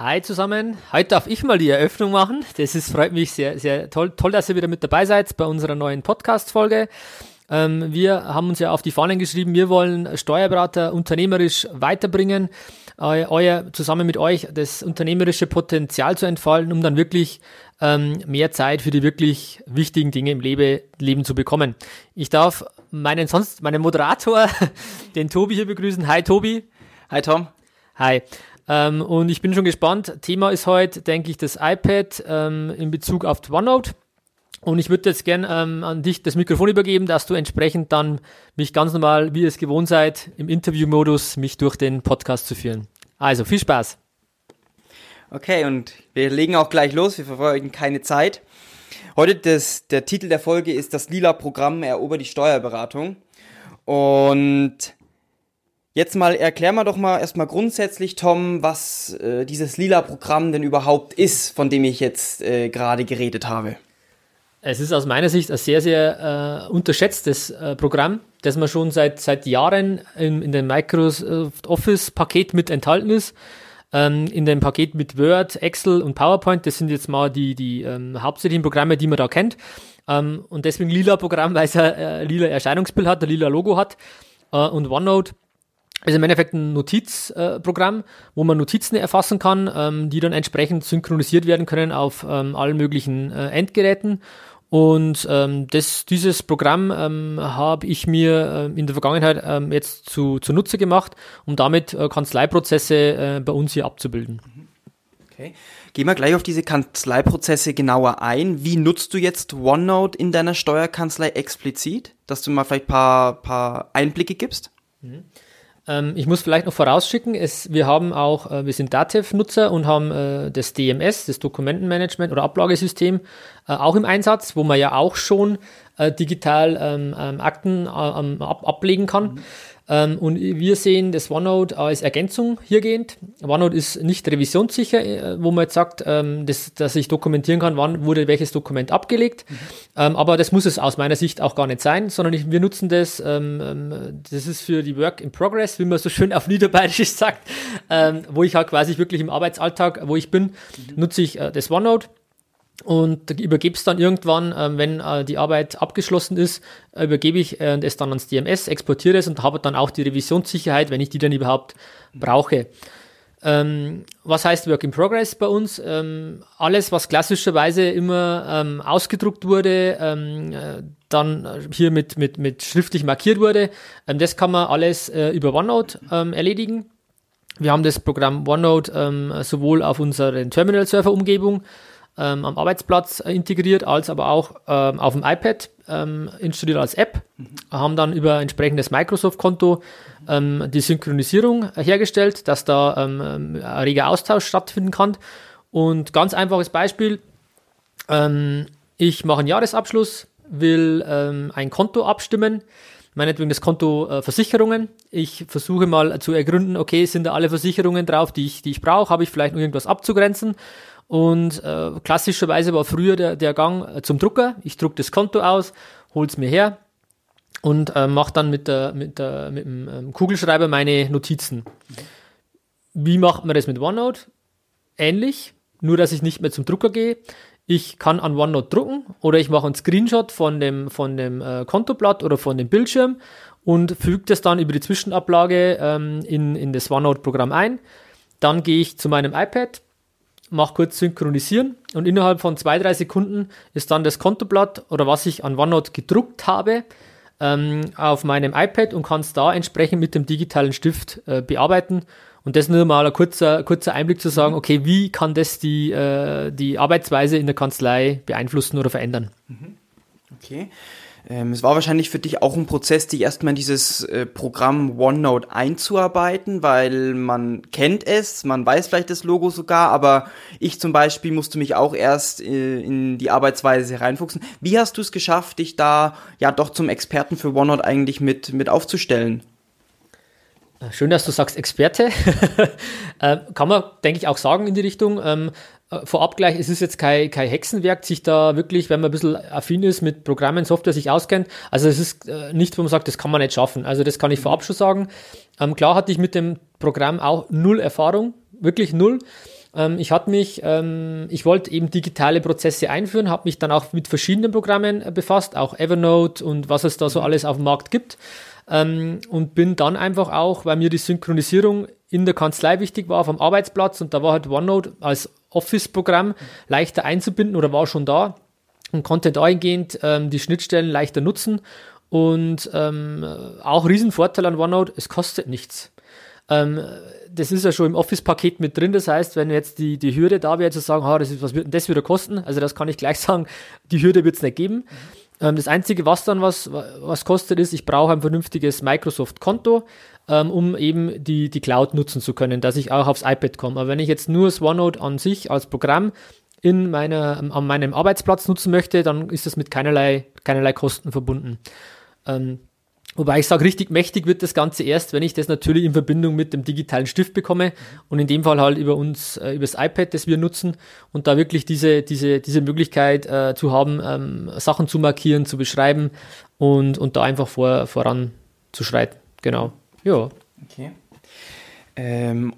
Hi zusammen, heute darf ich mal die Eröffnung machen. Freut mich sehr, sehr toll. Toll, dass ihr wieder mit dabei seid bei unserer neuen Podcast-Folge. Wir haben uns ja auf die Fahnen geschrieben, wir wollen Steuerberater unternehmerisch weiterbringen, zusammen mit euch das unternehmerische Potenzial zu entfalten, um dann wirklich mehr Zeit für die wirklich wichtigen Dinge im Leben zu bekommen. Ich darf meinen Moderator, den Tobi, hier begrüßen. Hi Tobi. Hi Tom. Hi. Und ich bin schon gespannt. Thema ist heute, denke ich, das iPad in Bezug auf OneNote. Und ich würde jetzt gern an dich das Mikrofon übergeben, dass du entsprechend dann mich ganz normal, wie ihr es gewohnt seid, im Interviewmodus mich durch den Podcast zu führen. Also, viel Spaß. Okay, und wir legen auch gleich los. Wir verfolgen keine Zeit. Heute der Titel der Folge ist das lila Programm erobert die Steuerberatung. Und jetzt mal erklär mal doch mal erstmal grundsätzlich, Tom, was dieses lila Programm denn überhaupt ist, von dem ich jetzt gerade geredet habe. Es ist aus meiner Sicht ein sehr, sehr unterschätztes Programm, das man schon seit Jahren in dem Microsoft Office-Paket mit enthalten ist. In dem Paket mit Word, Excel und PowerPoint, das sind jetzt mal die hauptsächlichen Programme, die man da kennt. Und deswegen lila Programm, weil es ein lila Erscheinungsbild hat, ein lila Logo hat und OneNote. Also im Endeffekt ein Notizprogramm, wo man Notizen erfassen kann, die dann entsprechend synchronisiert werden können auf allen möglichen Endgeräten. Und dieses Programm habe ich mir in der Vergangenheit jetzt zunutze gemacht, um damit Kanzleiprozesse bei uns hier abzubilden. Okay. Gehen wir gleich auf diese Kanzleiprozesse genauer ein. Wie nutzt du jetzt OneNote in deiner Steuerkanzlei explizit? Dass du mal vielleicht ein paar Einblicke gibst? Mhm. Ich muss vielleicht noch vorausschicken, wir sind DATEV-Nutzer und haben das DMS, das Dokumentenmanagement oder Ablagesystem, auch im Einsatz, wo man ja auch schon digital Akten ablegen kann. Mhm. Und wir sehen das OneNote als Ergänzung hiergehend. OneNote ist nicht revisionssicher, wo man jetzt sagt, dass ich dokumentieren kann, wann wurde welches Dokument abgelegt. Mhm. Aber das muss es aus meiner Sicht auch gar nicht sein, sondern wir nutzen das. Das ist für die Work in Progress, wie man so schön auf Niederbayerisch sagt, wo ich halt quasi wirklich im Arbeitsalltag, wo ich bin, nutze ich das OneNote. Und übergebe es dann irgendwann, wenn die Arbeit abgeschlossen ist, übergebe ich es dann ans DMS, exportiere es und habe dann auch die Revisionssicherheit, wenn ich die dann überhaupt brauche. Was heißt Work in Progress bei uns? Alles, was klassischerweise immer ausgedruckt wurde, dann hier mit schriftlich markiert wurde, das kann man alles über OneNote erledigen. Wir haben das Programm OneNote sowohl auf unseren Terminal-Server-Umgebung am Arbeitsplatz integriert, als aber auch auf dem iPad installiert als App, haben dann über entsprechendes Microsoft-Konto die Synchronisierung hergestellt, dass da ein reger Austausch stattfinden kann. Und ganz einfaches Beispiel, ich mache einen Jahresabschluss, will ein Konto abstimmen, meinetwegen das Konto Versicherungen. Ich versuche mal zu ergründen, okay, sind da alle Versicherungen drauf, die ich brauche, habe ich vielleicht noch irgendwas abzugrenzen? Und klassischerweise war früher der Gang zum Drucker. Ich drucke das Konto aus, hol's mir her und mache dann mit dem Kugelschreiber meine Notizen. Wie macht man das mit OneNote? Ähnlich, nur dass ich nicht mehr zum Drucker gehe. Ich kann an OneNote drucken oder ich mache einen Screenshot von dem Kontoblatt oder von dem Bildschirm und füge das dann über die Zwischenablage in das OneNote-Programm ein. Dann gehe ich zu meinem iPad, mache kurz synchronisieren und innerhalb von 2-3 Sekunden ist dann das Kontoblatt oder was ich an OneNote gedruckt habe auf meinem iPad und kann es da entsprechend mit dem digitalen Stift bearbeiten. Und das nur mal ein kurzer Einblick zu sagen, okay, wie kann das die Arbeitsweise in der Kanzlei beeinflussen oder verändern? Okay. Es war wahrscheinlich für dich auch ein Prozess, dich erstmal in dieses Programm OneNote einzuarbeiten, weil man kennt es, man weiß vielleicht das Logo sogar, aber ich zum Beispiel musste mich auch erst in die Arbeitsweise hereinfuchsen. Wie hast du es geschafft, dich da ja doch zum Experten für OneNote eigentlich mit aufzustellen? Schön, dass du sagst Experte. Kann man, denke ich, auch sagen in die Richtung. Vorab gleich, es ist jetzt kein Hexenwerk, sich da wirklich, wenn man ein bisschen affin ist mit Programmen, Software sich auskennt, also es ist nicht, wo man sagt, das kann man nicht schaffen, also das kann ich vorab schon sagen. Klar hatte ich mit dem Programm auch null Erfahrung, wirklich null. Ich wollte eben digitale Prozesse einführen, habe mich dann auch mit verschiedenen Programmen befasst, auch Evernote und was es da so alles auf dem Markt gibt. Und bin dann einfach auch, weil mir die Synchronisierung in der Kanzlei wichtig war, vom Arbeitsplatz, und da war halt OneNote als Office-Programm leichter einzubinden oder war schon da und konnte dahingehend die Schnittstellen leichter nutzen. Und auch Riesenvorteil an OneNote, es kostet nichts. Das ist ja schon im Office-Paket mit drin, das heißt, wenn jetzt die Hürde da wäre, zu sagen, was wird denn das wieder kosten? Also das kann ich gleich sagen, die Hürde wird es nicht geben. Das Einzige, was dann was kostet, ist, ich brauche ein vernünftiges Microsoft-Konto, um eben die Cloud nutzen zu können, dass ich auch aufs iPad komme. Aber wenn ich jetzt nur das OneNote an sich als Programm an meinem Arbeitsplatz nutzen möchte, dann ist das mit keinerlei Kosten verbunden. Wobei ich sage, richtig mächtig wird das Ganze erst, wenn ich das natürlich in Verbindung mit dem digitalen Stift bekomme und in dem Fall halt über das iPad, das wir nutzen, und da wirklich diese Möglichkeit zu haben, Sachen zu markieren, zu beschreiben und da einfach voranzuschreiten. Genau. Ja. Okay.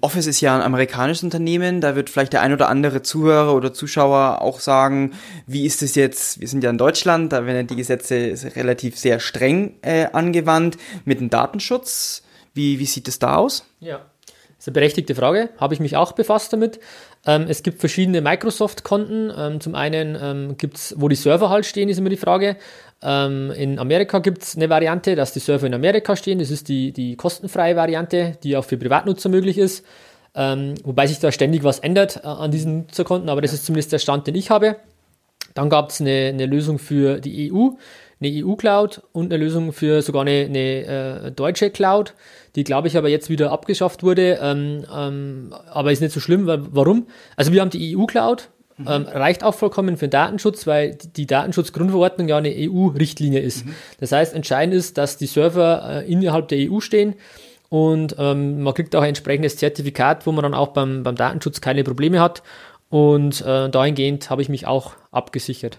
Office ist ja ein amerikanisches Unternehmen, da wird vielleicht der ein oder andere Zuhörer oder Zuschauer auch sagen, wie ist es jetzt, wir sind ja in Deutschland, da werden die Gesetze relativ sehr streng angewandt mit dem Datenschutz. Wie sieht es da aus? Ja, das ist eine berechtigte Frage, habe ich mich auch befasst damit. Es gibt verschiedene Microsoft-Konten, zum einen gibt es, wo die Server halt stehen, ist immer die Frage. In Amerika gibt es eine Variante, dass die Server in Amerika stehen, das ist die kostenfreie Variante, die auch für Privatnutzer möglich ist, wobei sich da ständig was ändert an diesen Nutzerkonten, aber das ist zumindest der Stand, den ich habe. Dann gab es eine Lösung für die EU, eine EU-Cloud und eine Lösung für sogar eine deutsche Cloud, die, glaube ich, aber jetzt wieder abgeschafft wurde, aber ist nicht so schlimm, warum? Also wir haben die EU-Cloud, reicht auch vollkommen für den Datenschutz, weil die Datenschutzgrundverordnung ja eine EU-Richtlinie ist. Das heißt, entscheidend ist, dass die Server innerhalb der EU stehen und man kriegt auch ein entsprechendes Zertifikat, wo man dann auch beim Datenschutz keine Probleme hat, und dahingehend habe ich mich auch abgesichert.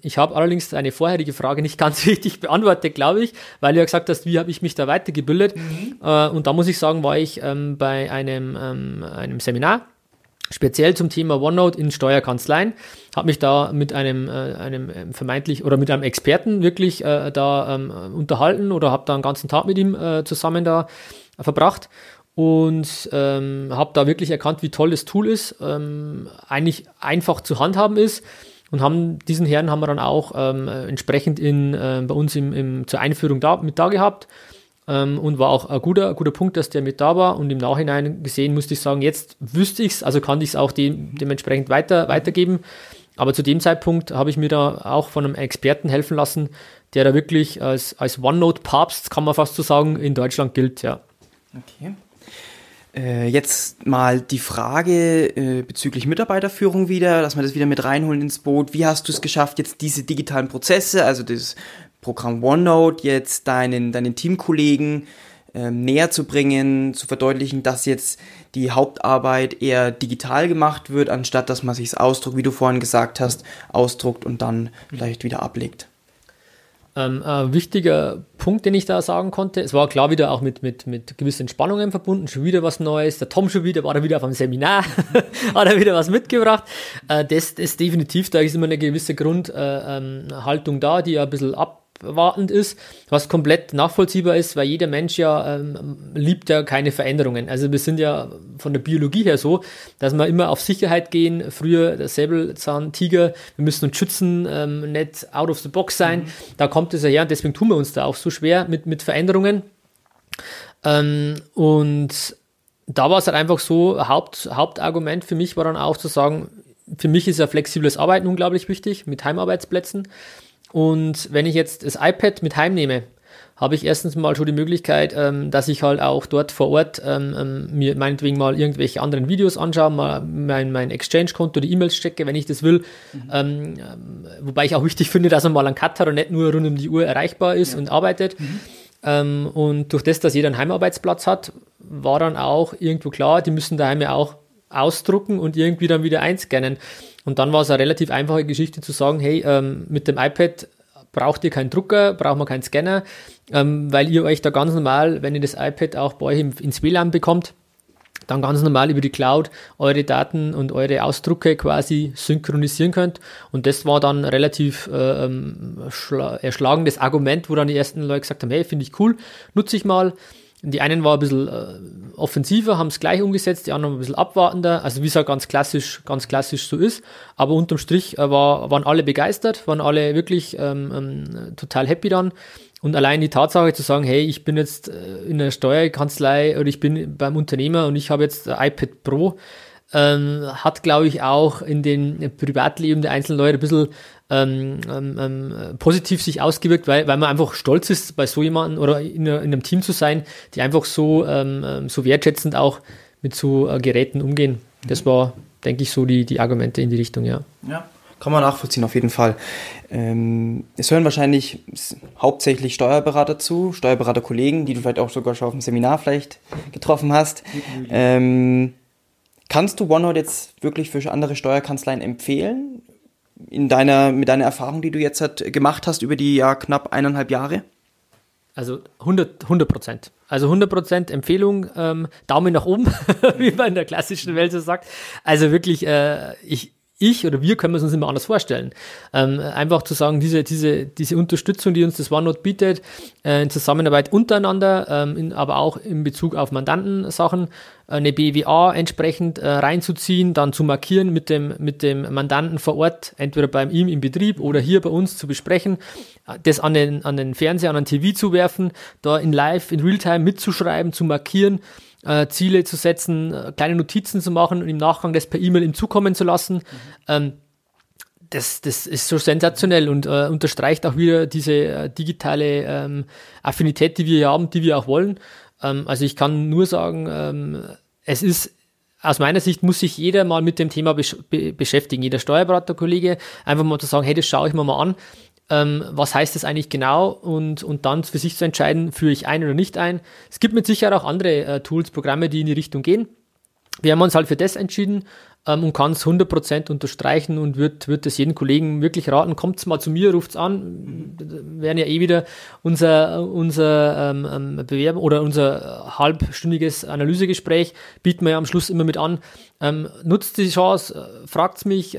Ich habe allerdings eine vorherige Frage nicht ganz richtig beantwortet, glaube ich, weil du ja gesagt hast, wie habe ich mich da weitergebildet, und da muss ich sagen, war ich bei einem Seminar, speziell zum Thema OneNote in Steuerkanzleien, habe mich da mit einem vermeintlich oder mit einem Experten wirklich unterhalten oder habe da einen ganzen Tag mit ihm zusammen da verbracht und habe da wirklich erkannt, wie toll das Tool ist, eigentlich einfach zu handhaben ist, und diesen Herrn haben wir dann auch entsprechend bei uns zur Einführung da gehabt. Und war auch ein guter Punkt, dass der mit da war, und im Nachhinein gesehen musste ich sagen, jetzt wüsste ich es, also kann ich es auch dementsprechend weitergeben, aber zu dem Zeitpunkt habe ich mir da auch von einem Experten helfen lassen, der da wirklich als OneNote-Papst, kann man fast so sagen, in Deutschland gilt, ja. Okay. Jetzt mal die Frage bezüglich Mitarbeiterführung wieder, dass wir das wieder mit reinholen ins Boot. Wie hast du es geschafft, jetzt diese digitalen Prozesse, also das Programm OneNote, jetzt deinen Teamkollegen näher zu bringen, zu verdeutlichen, dass jetzt die Hauptarbeit eher digital gemacht wird, anstatt dass man sich es ausdruckt, wie du vorhin gesagt hast, ausdruckt und dann vielleicht wieder ablegt? Ein wichtiger Punkt, den ich da sagen konnte, es war klar wieder auch mit gewissen Spannungen verbunden, schon wieder was Neues, der Tom war da wieder auf einem Seminar, hat er wieder was mitgebracht, das ist definitiv, da ist immer eine gewisse Grundhaltung da, die ja ein bisschen abwartend ist, was komplett nachvollziehbar ist, weil jeder Mensch ja liebt ja keine Veränderungen. Also wir sind ja von der Biologie her so, dass wir immer auf Sicherheit gehen. Früher der Säbelzahntiger, wir müssen uns schützen, nicht out of the box sein. Da kommt es ja her, und deswegen tun wir uns da auch so schwer mit Veränderungen. Und da war es halt einfach so, Hauptargument für mich war dann auch zu sagen, für mich ist ja flexibles Arbeiten unglaublich wichtig mit Heimarbeitsplätzen. Und wenn ich jetzt das iPad mit heimnehme, habe ich erstens mal schon die Möglichkeit, dass ich halt auch dort vor Ort mir meinetwegen mal irgendwelche anderen Videos anschaue, mal mein Exchange-Konto, die E-Mails checke, wenn ich das will. Wobei ich auch wichtig finde, dass man mal einen Cut hat und nicht nur rund um die Uhr erreichbar ist und arbeitet. Und durch das, dass jeder einen Heimarbeitsplatz hat, war dann auch irgendwo klar, die müssen daheim ja auch ausdrucken und irgendwie dann wieder einscannen. Und dann war es eine relativ einfache Geschichte zu sagen, hey, mit dem iPad braucht ihr keinen Drucker, braucht man keinen Scanner, weil ihr euch da ganz normal, wenn ihr das iPad auch bei euch ins WLAN bekommt, dann ganz normal über die Cloud eure Daten und eure Ausdrucke quasi synchronisieren könnt. Und das war dann relativ erschlagendes Argument, wo dann die ersten Leute gesagt haben, hey, finde ich cool, nutze ich mal. Die einen waren ein bisschen offensiver, haben es gleich umgesetzt, die anderen ein bisschen abwartender, also wie es ja ganz klassisch so ist, aber unterm Strich waren alle begeistert, waren alle wirklich total happy dann. Und allein die Tatsache zu sagen, hey, ich bin jetzt in der Steuerkanzlei oder ich bin beim Unternehmer und ich habe jetzt iPad Pro, hat, glaube ich, auch in den Privatleben der einzelnen Leute ein bisschen positiv sich ausgewirkt, weil man einfach stolz ist, bei so jemandem oder in einem Team zu sein, die einfach so wertschätzend auch mit so Geräten umgehen. Das war, denke ich, so die Argumente in die Richtung, ja. Ja. Kann man nachvollziehen, auf jeden Fall. Es hören wahrscheinlich hauptsächlich Steuerberater zu, Steuerberaterkollegen, die du vielleicht auch sogar schon auf dem Seminar vielleicht getroffen hast. Kannst du OneNote jetzt wirklich für andere Steuerkanzleien empfehlen? Mit deiner Erfahrung, die du jetzt gemacht hast über die knapp 1,5 Jahre? Also 100%. Also 100% Empfehlung, Daumen nach oben, wie man in der klassischen Welt so sagt. Also wirklich, ich oder wir können es uns immer anders vorstellen. Einfach zu sagen, diese Unterstützung, die uns das OneNote bietet, in Zusammenarbeit untereinander, aber auch in Bezug auf Mandantensachen, eine BWA entsprechend reinzuziehen, dann zu markieren, mit dem Mandanten vor Ort, entweder bei ihm im Betrieb oder hier bei uns zu besprechen, das an den Fernseher, an den TV zu werfen, da in Realtime mitzuschreiben, zu markieren, Ziele zu setzen, kleine Notizen zu machen und im Nachgang das per E-Mail ihm zukommen zu lassen. Das ist so sensationell und unterstreicht auch wieder diese digitale Affinität, die wir hier haben, die wir auch wollen. Also ich kann nur sagen, es ist aus meiner Sicht, muss sich jeder mal mit dem Thema beschäftigen, jeder Steuerberaterkollege, einfach mal zu sagen, hey, das schaue ich mir mal an. Was heißt das eigentlich genau und dann für sich zu entscheiden, führe ich ein oder nicht ein. Es gibt mit Sicherheit auch andere Tools, Programme, die in die Richtung gehen. Wir haben uns halt für das entschieden und kann es 100% unterstreichen und wird es jedem Kollegen wirklich raten, kommt mal zu mir, ruft es an, werden ja eh wieder unser Bewerber oder unser halbstündiges Analysegespräch, bieten wir ja am Schluss immer mit an. Nutzt die Chance, fragt's mich,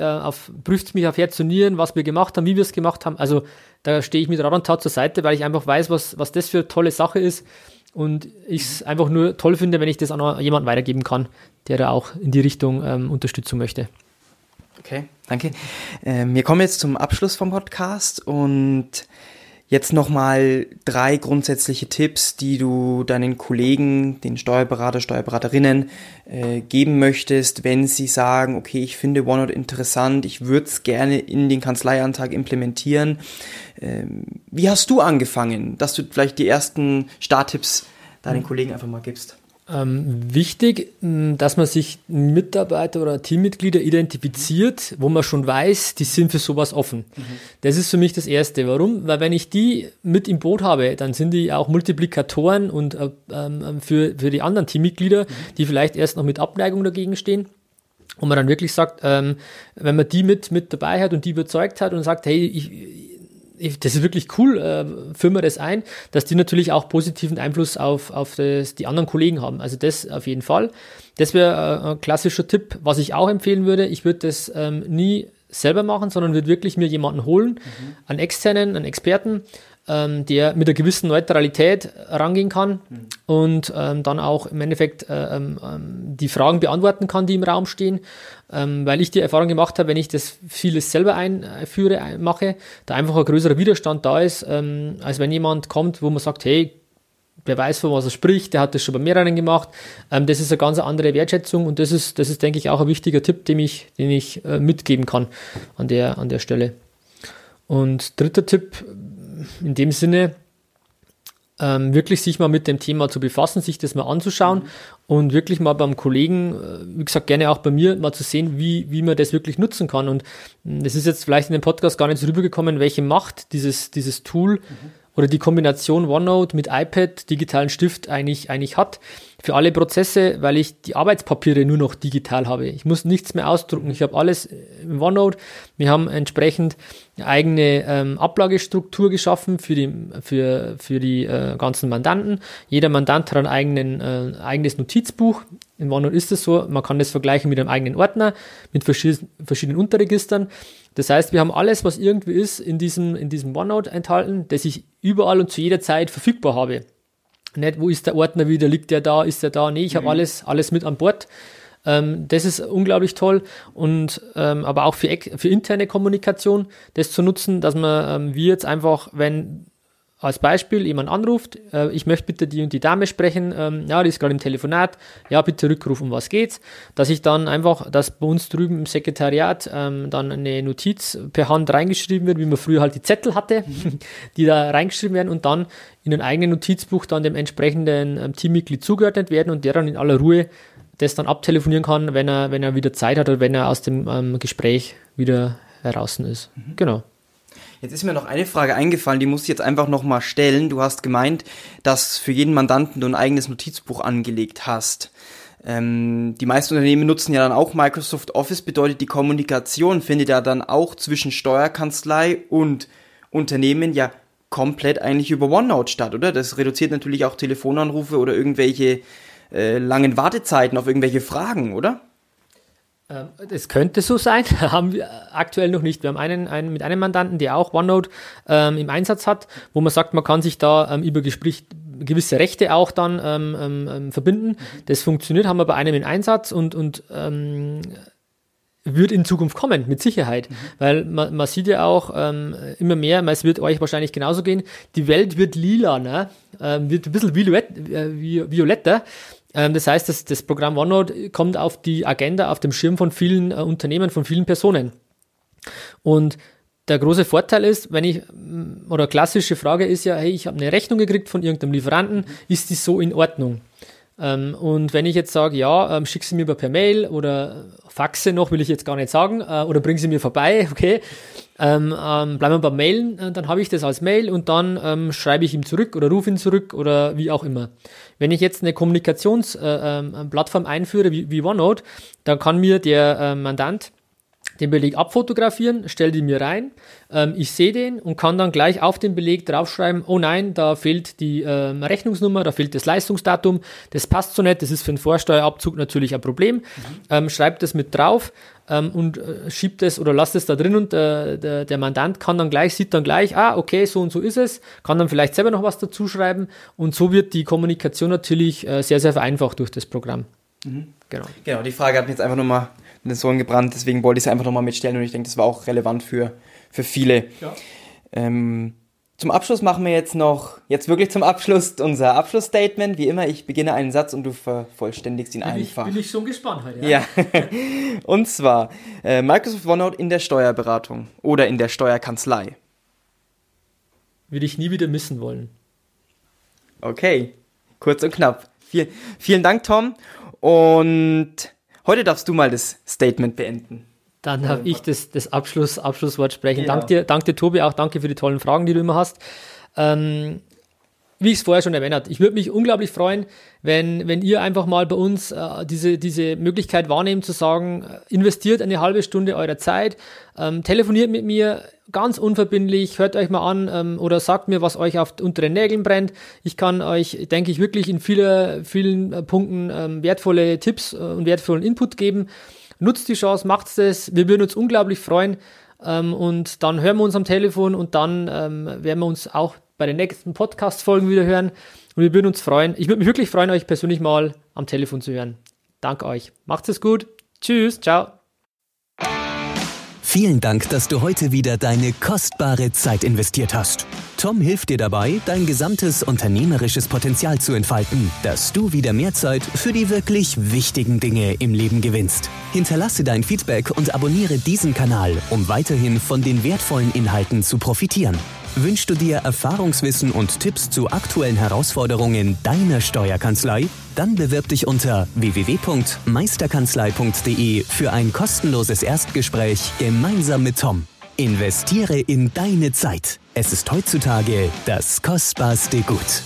prüft's mich auf Herz und Nieren, was wir gemacht haben, wie wir es gemacht haben. Also da stehe ich mit Rat und Tat zur Seite, weil ich einfach weiß, was das für eine tolle Sache ist und ich es einfach nur toll finde, wenn ich das an jemanden weitergeben kann, der da auch in die Richtung Unterstützung möchte. Okay, danke. Wir kommen jetzt zum Abschluss vom Podcast und jetzt nochmal 3 grundsätzliche Tipps, die du deinen Kollegen, den Steuerberater, Steuerberaterinnen geben möchtest, wenn sie sagen, okay, ich finde OneNote interessant, ich würde es gerne in den Kanzleiantrag implementieren. Wie hast du angefangen, dass du vielleicht die ersten Starttipps deinen Kollegen einfach mal gibst? Wichtig, dass man sich Mitarbeiter oder Teammitglieder identifiziert, wo man schon weiß, die sind für sowas offen. Das ist für mich das Erste. Warum? Weil wenn ich die mit im Boot habe, dann sind die auch Multiplikatoren und für die anderen Teammitglieder, die vielleicht erst noch mit Abneigung dagegen stehen. Und man dann wirklich sagt, wenn man die mit dabei hat und die überzeugt hat und sagt, hey, das ist wirklich cool, führen wir das ein, dass die natürlich auch positiven Einfluss auf die anderen Kollegen haben. Also das auf jeden Fall. Das wäre ein klassischer Tipp, was ich auch empfehlen würde. Ich würde das nie selber machen, sondern würde wirklich mir jemanden holen, einen externen, einen Experten, der mit einer gewissen Neutralität rangehen kann und dann auch im Endeffekt die Fragen beantworten kann, die im Raum stehen, weil ich die Erfahrung gemacht habe, wenn ich das vieles selber mache, da einfach ein größerer Widerstand da ist, als wenn jemand kommt, wo man sagt, hey, wer weiß, von was er spricht, der hat das schon bei mehreren gemacht, das ist eine ganz andere Wertschätzung und das ist, denke ich, auch ein wichtiger Tipp, den ich mitgeben kann an der Stelle. Und dritter Tipp in dem Sinne, wirklich sich mal mit dem Thema zu befassen, sich das mal anzuschauen und wirklich mal beim Kollegen, wie gesagt, gerne auch bei mir, mal zu sehen, wie man das wirklich nutzen kann. Und es ist jetzt vielleicht in dem Podcast gar nicht so rübergekommen, welche Macht dieses Tool oder die Kombination OneNote mit iPad, digitalen Stift eigentlich hat für alle Prozesse, weil ich die Arbeitspapiere nur noch digital habe. Ich muss nichts mehr ausdrucken. Ich habe alles im OneNote. Wir haben entsprechend eine eigene Ablagestruktur geschaffen für die ganzen Mandanten. Jeder Mandant hat ein eigenes Notizbuch. In OneNote ist es so, man kann das vergleichen mit einem eigenen Ordner, mit verschiedenen Unterregistern. Das heißt, wir haben alles, was irgendwie ist, in diesem OneNote enthalten, das ich überall und zu jeder Zeit verfügbar habe. Nicht, wo ist der Ordner wieder, liegt der da, ist der da? Nee, ich habe alles mit an Bord. Das ist unglaublich toll und aber auch für interne Kommunikation das zu nutzen, dass man wir jetzt einfach, wenn als Beispiel jemand anruft, ich möchte bitte die und die Dame sprechen, ja, die ist gerade im Telefonat, ja, bitte Rückruf, um was geht's, dass ich dann einfach, dass bei uns drüben im Sekretariat dann eine Notiz per Hand reingeschrieben wird, wie man früher halt die Zettel hatte, die da reingeschrieben werden und dann in ein eigenes Notizbuch dann dem entsprechenden Teammitglied zugeordnet werden und der dann in aller Ruhe das dann abtelefonieren kann, wenn er wieder Zeit hat oder wenn er aus dem Gespräch wieder heraus ist. Mhm. Genau. Jetzt ist mir noch eine Frage eingefallen, die muss ich jetzt einfach nochmal stellen. Du hast gemeint, dass für jeden Mandanten du ein eigenes Notizbuch angelegt hast. Die meisten Unternehmen nutzen ja dann auch Microsoft Office, bedeutet die Kommunikation findet ja dann auch zwischen Steuerkanzlei und Unternehmen ja komplett eigentlich über OneNote statt, oder? Das reduziert natürlich auch Telefonanrufe oder irgendwelche langen Wartezeiten auf irgendwelche Fragen, oder? Es könnte so sein, haben wir aktuell noch nicht. Wir haben einen mit einem Mandanten, der auch OneNote im Einsatz hat, wo man sagt, man kann sich da über gewisse Rechte auch dann verbinden. Das funktioniert, haben wir bei einem im Einsatz und wird in Zukunft kommen, mit Sicherheit. Mhm. Weil man sieht ja auch immer mehr, es wird euch wahrscheinlich genauso gehen, die Welt wird lila, ne? Wird ein bisschen violetter. Das heißt, das Programm OneNote kommt auf die Agenda, auf dem Schirm von vielen Unternehmen, von vielen Personen. Und der große Vorteil ist, klassische Frage ist ja, hey, ich habe eine Rechnung gekriegt von irgendeinem Lieferanten, ist die so in Ordnung? Und wenn ich jetzt sage, ja, schick sie mir per Mail oder faxe noch, will ich jetzt gar nicht sagen, oder bring sie mir vorbei, okay, bleiben wir beim Mailen, dann habe ich das als Mail und dann schreibe ich ihm zurück oder rufe ihn zurück oder wie auch immer. Wenn ich jetzt eine Kommunikationsplattform einführe wie OneNote, dann kann mir der Mandant den Beleg abfotografieren, stelle die mir rein, ich sehe den und kann dann gleich auf den Beleg draufschreiben, oh nein, da fehlt die Rechnungsnummer, da fehlt das Leistungsdatum, das passt so nicht, das ist für den Vorsteuerabzug natürlich ein Problem, schreibt das mit drauf und schiebt es oder lasst es da drin und der Mandant sieht dann gleich, ah, okay, so und so ist es, kann dann vielleicht selber noch was dazu schreiben und so wird die Kommunikation natürlich sehr, sehr vereinfacht durch das Programm. Mhm. Genau, die Frage hat mich jetzt einfach nochmal in den Ohren gebrannt, deswegen wollte ich es einfach nochmal mitstellen und ich denke, das war auch relevant für viele. Ja. Zum Abschluss machen wir jetzt wirklich unser Abschlussstatement. Wie immer, ich beginne einen Satz und du vervollständigst ihn einfach. Bin ich schon gespannt heute. Ja. Und zwar Microsoft OneNote in der Steuerberatung oder in der Steuerkanzlei. Würde ich nie wieder missen wollen. Okay, kurz und knapp. Vielen Dank, Tom. Und heute darfst du mal das Statement beenden. Dann habe ich das Abschlusswort sprechen. Genau. Danke dir, Tobi, auch danke für die tollen Fragen, die du immer hast. Wie ich es vorher schon erwähnt habe, ich würde mich unglaublich freuen, wenn ihr einfach mal bei uns diese Möglichkeit wahrnehmt, zu sagen, investiert eine halbe Stunde eurer Zeit, telefoniert mit mir, ganz unverbindlich, hört euch mal an oder sagt mir, was euch unter den Nägeln brennt. Ich kann euch, denke ich, wirklich in vielen Punkten wertvolle Tipps und wertvollen Input geben. Nutzt die Chance, macht's das. Wir würden uns unglaublich freuen und dann hören wir uns am Telefon und dann werden wir uns auch bei den nächsten Podcast-Folgen wieder hören und wir würden uns freuen. Ich würde mich wirklich freuen, euch persönlich mal am Telefon zu hören. Danke euch. Macht's es gut. Tschüss. Ciao. Vielen Dank, dass du heute wieder deine kostbare Zeit investiert hast. Tom hilft dir dabei, dein gesamtes unternehmerisches Potenzial zu entfalten, dass du wieder mehr Zeit für die wirklich wichtigen Dinge im Leben gewinnst. Hinterlasse dein Feedback und abonniere diesen Kanal, um weiterhin von den wertvollen Inhalten zu profitieren. Wünschst du dir Erfahrungswissen und Tipps zu aktuellen Herausforderungen deiner Steuerkanzlei? Dann bewirb dich unter www.meisterkanzlei.de für ein kostenloses Erstgespräch gemeinsam mit Tom. Investiere in deine Zeit. Es ist heutzutage das kostbarste Gut.